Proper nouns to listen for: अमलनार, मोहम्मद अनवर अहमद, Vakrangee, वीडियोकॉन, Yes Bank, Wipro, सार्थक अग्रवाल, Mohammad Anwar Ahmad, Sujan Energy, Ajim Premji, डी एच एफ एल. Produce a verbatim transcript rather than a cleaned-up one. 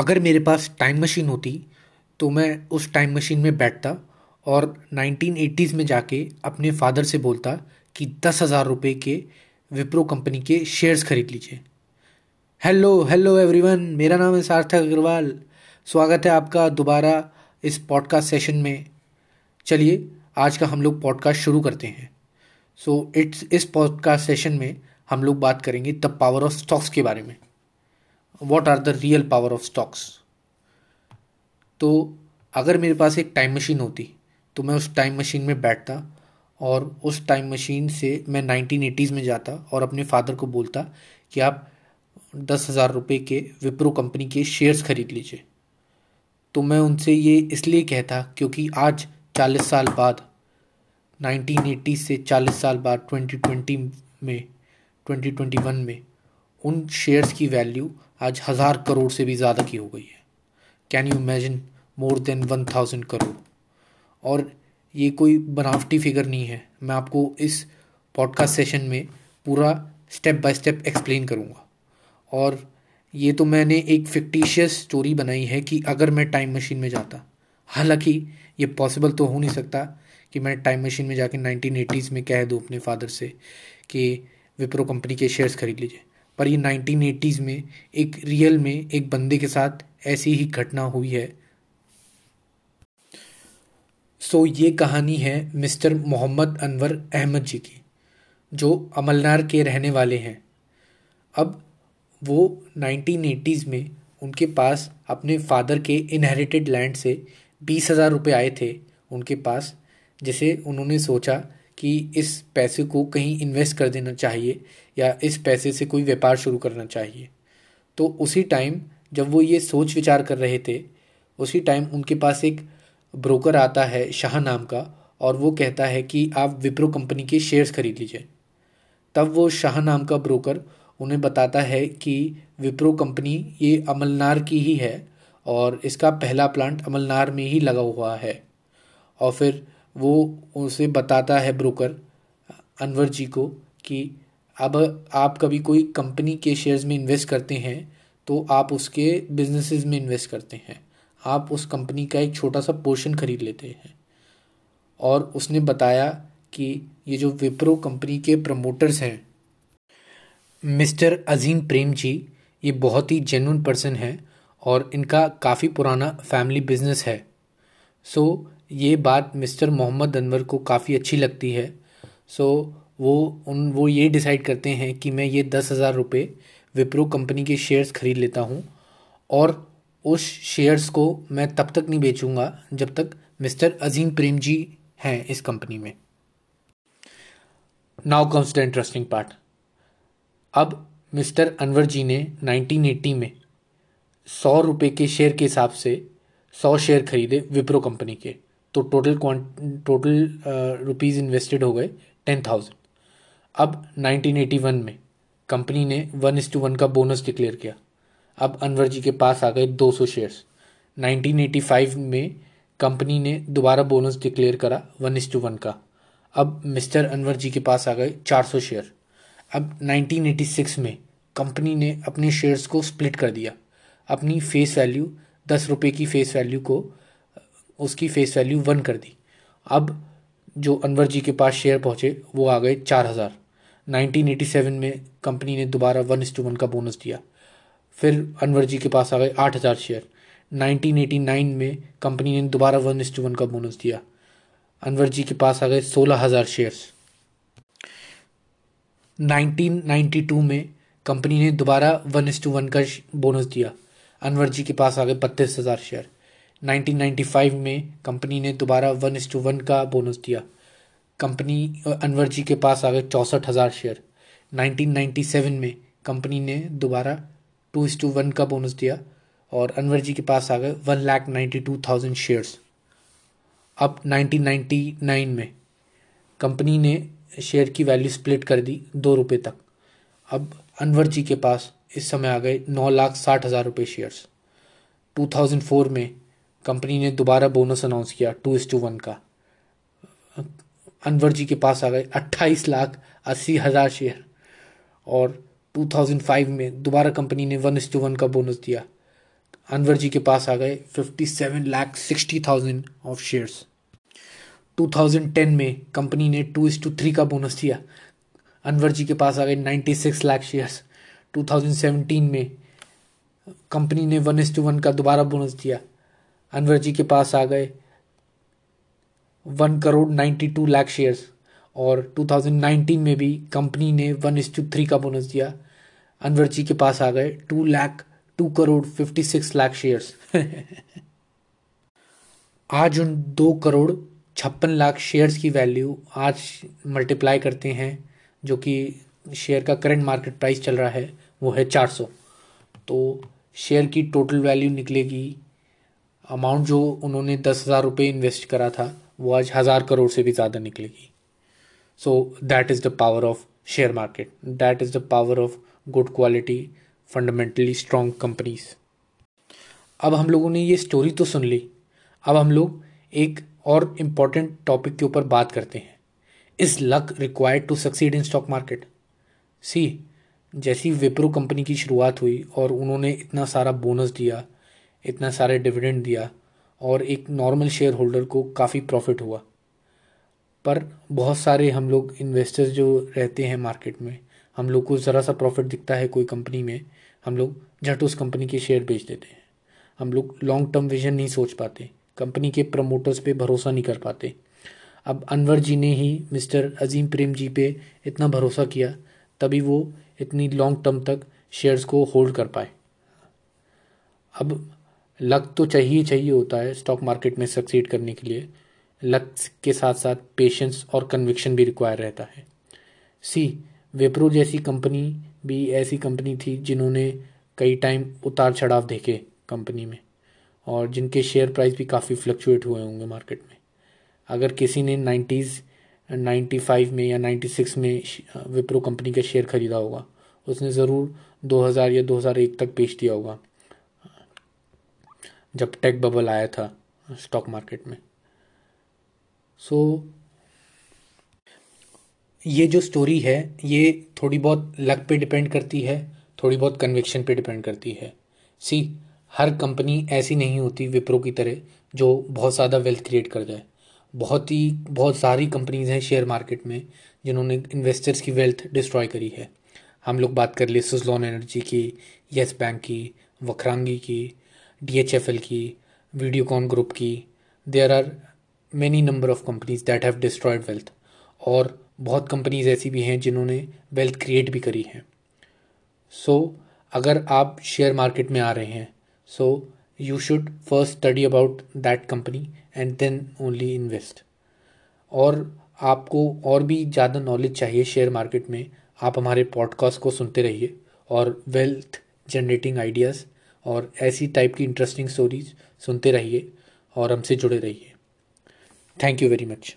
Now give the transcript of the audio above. अगर मेरे पास time machine होती तो मैं उस टाइम मशीन में बैठता और नाइनटीन एटीज़ में जाके अपने फादर से बोलता कि दस हज़ार रुपये के विप्रो कंपनी के शेयर्स खरीद लीजिए। हेलो हेलो एवरीवन, मेरा नाम है सार्थक अग्रवाल। स्वागत है आपका दोबारा इस पॉडकास्ट सेशन में। चलिए आज का हम लोग पॉडकास्ट शुरू करते हैं। सो इट्स इस पॉडकास्ट सेशन में हम लोग बात करेंगे द पावर ऑफ स्टॉक्स के बारे में। What are the real power of stocks. तो अगर मेरे पास एक टाइम मशीन होती तो मैं उस टाइम मशीन में बैठता और उस टाइम मशीन से मैं नाइनटीन एटीज़ में जाता और अपने फादर को बोलता कि आप दस हज़ार रुपये के विप्रो कंपनी के शेयर्स खरीद लीजिए। तो मैं उनसे ये इसलिए कहता क्योंकि आज चालीस साल बाद, नाइनटीन एटीज़ से चालीस साल बाद ट्वेंटी ट्वेंटी में, ट्वेंटी ट्वेंटी वन में उन शेयर्स की वैल्यू आज हज़ार करोड़ से भी ज़्यादा की हो गई है। Can you imagine, more than one thousand crore. और ये कोई बनावटी फिगर नहीं है। मैं आपको इस पॉडकास्ट सेशन में पूरा स्टेप बाय स्टेप एक्सप्लेन करूँगा। और ये तो मैंने एक फिक्टिशियस स्टोरी बनाई है कि अगर मैं टाइम मशीन में जाता, हालांकि ये पॉसिबल तो हो नहीं सकता कि मैं टाइम मशीन में जाके नाइनटीन एटीज़ में कह दूँ अपने फादर से कि विप्रो कंपनी के शेयर्स खरीद लीजिए। पर ये नाइनटीन एटीज़ में एक रियल में एक बंदे के साथ ऐसी ही घटना हुई है। सो ये कहानी है मिस्टर मोहम्मद अनवर अहमद जी की, जो अमलनार के रहने वाले हैं। अब वो नाइनटीन एटीज़ में उनके पास अपने फादर के इनहेरिटेड लैंड से बीस हज़ार रुपये आए थे उनके पास, जिसे उन्होंने सोचा कि इस पैसे को कहीं इन्वेस्ट कर देना चाहिए या इस पैसे से कोई व्यापार शुरू करना चाहिए। तो उसी टाइम जब वो ये सोच विचार कर रहे थे, उसी टाइम उनके पास एक ब्रोकर आता है शाह नाम का, और वो कहता है कि आप विप्रो कंपनी के शेयर्स खरीद लीजिए। तब वो शाह नाम का ब्रोकर उन्हें बताता है कि विप्रो कंपनी ये अमलनार की ही है और इसका पहला प्लांट अमलनार में ही लगा हुआ है। और फिर वो उसे बताता है ब्रोकर अनवर जी को कि अब आप कभी कोई कंपनी के शेयर्स में इन्वेस्ट करते हैं तो आप उसके बिजनेसेस में इन्वेस्ट करते हैं, आप उस कंपनी का एक छोटा सा पोर्शन खरीद लेते हैं। और उसने बताया कि ये जो विप्रो कंपनी के प्रमोटर्स हैं मिस्टर अजीम प्रेम जी, ये बहुत ही जेन्युइन पर्सन हैं और इनका काफ़ी पुराना फैमिली बिजनेस है। सो ये बात मिस्टर मोहम्मद अनवर को काफ़ी अच्छी लगती है। सो वो उन वो ये डिसाइड करते हैं कि मैं ये दस हज़ार रुपये विप्रो कंपनी के शेयर्स खरीद लेता हूँ और उस शेयर्स को मैं तब तक नहीं बेचूंगा जब तक मिस्टर अजीम प्रेम जी हैं इस कंपनी में। Now comes the interesting part. अब मिस्टर अनवर जी ने नाइनटीन एटी में सौ रुपये के शेयर के हिसाब से सौ शेयर खरीदे विप्रो कंपनी के, तो टोटल टोटल रुपीज़ इन्वेस्टेड हो गए टेन थाउजेंड। अब नाइनटीन एटी वन में कंपनी ने वन इस टू वन का बोनस डिक्लेयर किया। अब अनवर जी के पास आ गए दो सौ शेयर्स। नाइनटीन एटी फाइव में कंपनी ने दोबारा बोनस डिक्लेयर करा वन इस टू वन का। अब मिस्टर अनवर जी के पास आ गए चार सौ शेयर। अब नाइनटीन एटी सिक्स में कंपनी ने अपने शेयर्स को स्प्लिट कर दिया। अपनी फेस वैल्यू दस रुपये की फेस वैल्यू को उसकी फेस वैल्यू वन कर दी। अब जो अनवर जी के पास शेयर पहुँचे वो आ गए चार हज़ार। नाइनटीन एटी सेवन में कंपनी ने दोबारा वन इस टू वन का बोनस दिया। फिर अनवर जी के पास आ गए आठ हज़ार शेयर। नाइनटीन एटी नाइन में कंपनी ने दोबारा वन इस टू वन का बोनस दिया। अनवर जी के पास आ गए सोलह हज़ार शेयर्स। नाइनटीन नाइंटी टू में कंपनी ने दोबारा वन इस टू वन का बोनस दिया। अनवर जी के पास आ गए बत्तीस हज़ार शेयर। नाइनटीन नाइंटी फाइव में कंपनी ने दोबारा वन इस टू वन का बोनस दिया। कंपनी अनवर जी के पास आ गए चौंसठ हज़ार शेयर। नाइनटीन नाइंटी सेवन में कंपनी ने दोबारा टू इस टू वन का बोनस दिया और अनवर जी के पास आ गए one lakh ninety two thousand shares. अब नाइनटीन नाइंटी नाइन में कंपनी ने शेयर की वैल्यू स्प्लिट कर दी दो रुपये तक। अब अनवर जी के पास इस समय आ गए नौ लाख साठ हज़ार रुपये शेयर्स। टू थाउजेंड फोर में कंपनी ने दोबारा बोनस अनाउंस किया टू इस टू वन का। अनवर जी के पास आ गए अट्ठाईस लाख अस्सी हज़ार शेयर। और टू थाउजेंड फाइव में दोबारा कंपनी ने वन इस टू वन का बोनस दिया। अनवर जी के पास आ गए सत्तावन लाख साठ हज़ार ऑफ शेयर्स। दो हज़ार दस में कंपनी ने टू इस टू थ्री का बोनस दिया, अनवर जी के पास आ गए छियानवे लाख शेयर्स। दो हज़ार सत्रह में कंपनी ने वन इस टू वन का दोबारा बोनस दिया, अनवर जी के पास आ गए एक करोड़ बानवे लाख शेयर्स। और दो हज़ार उन्नीस में भी कंपनी ने वन इस टू थ्री का बोनस दिया, अनवर जी के पास आ गए two lakh two crore fifty six lakh shares. आज उन दो करोड़ छप्पन लाख शेयर्स की वैल्यू आज मल्टीप्लाई करते हैं, जो कि शेयर का करंट मार्केट प्राइस चल रहा है वो है चार सौ। तो शेयर की टोटल वैल्यू निकलेगी, अमाउंट जो उन्होंने दस हज़ार रुपये इन्वेस्ट करा था वो आज हज़ार करोड़ से भी ज़्यादा निकलेगी। So that is the power of share market, that is the power of good quality fundamentally strong companies. अब हम लोगों ने ये स्टोरी तो सुन ली, अब हम लोग एक और इम्पॉर्टेंट टॉपिक के ऊपर बात करते हैं। Is luck required to succeed in stock market? See, जैसी विप्रो कंपनी की शुरुआत हुई और उन्होंने इतना सारा बोनस दिया, इतना सारे डिविडेंड दिया और एक नॉर्मल शेयर होल्डर को काफ़ी प्रॉफिट हुआ, पर बहुत सारे हम लोग इन्वेस्टर्स जो रहते हैं मार्केट में, हम लोग को ज़रा सा प्रॉफिट दिखता है कोई कंपनी में, हम लोग झट उस कंपनी के शेयर बेच देते हैं। हम लोग लॉन्ग टर्म विजन नहीं सोच पाते, कंपनी के प्रमोटर्स पे भरोसा नहीं कर पाते। अब अनवर जी ने ही मिस्टर अजीम प्रेम जी पे इतना भरोसा किया, तभी वो इतनी लॉन्ग टर्म तक शेयर्स को होल्ड कर पाए। अब लक तो चाहिए चाहिए होता है स्टॉक मार्केट में सक्सीड करने के लिए, लक के साथ साथ पेशेंस और कन्विक्शन भी रिक्वायर रहता है। सी, विप्रो जैसी कंपनी भी ऐसी कंपनी थी जिन्होंने कई टाइम उतार चढ़ाव देखे कंपनी में और जिनके शेयर प्राइस भी काफ़ी फ्लक्चुएट हुए होंगे मार्केट में। अगर किसी ने नाइन्टीज़ नाइन्टी फाइव में या नाइन्टी सिक्स में विप्रो कंपनी का शेयर ख़रीदा होगा, उसने ज़रूर दो हज़ार या दो हज़ार एक तक बेच दिया होगा जब टेक बबल आया था स्टॉक मार्केट में। सो so, ये जो स्टोरी है ये थोड़ी बहुत लक पे डिपेंड करती है, थोड़ी बहुत कन्विक्शन पे डिपेंड करती है। सी, हर कंपनी ऐसी नहीं होती विप्रो की तरह जो बहुत ज़्यादा वेल्थ क्रिएट कर जाए। बहुत ही बहुत सारी कंपनीज हैं शेयर मार्केट में जिन्होंने इन्वेस्टर्स की वेल्थ डिस्ट्रॉय करी है। हम लोग बात कर लिए सुजलॉन एनर्जी की, येस बैंक की, वक्रांगी की, डी एच एफ एल की, वीडियोकॉन ग्रुप की। There are many number of companies that have destroyed wealth, और बहुत कंपनीज ऐसी भी हैं जिन्होंने वेल्थ क्रिएट भी करी है। सो so, अगर आप शेयर मार्केट में आ रहे हैं so you should first study about that company and then only invest. और आपको और भी ज़्यादा नॉलेज चाहिए शेयर मार्केट में, आप हमारे पॉडकास्ट को सुनते रहिए और वेल्थ जनरेटिंग आइडियाज़ और ऐसी टाइप की इंटरेस्टिंग स्टोरीज सुनते रहिए और हमसे जुड़े रहिए। Thank you very much.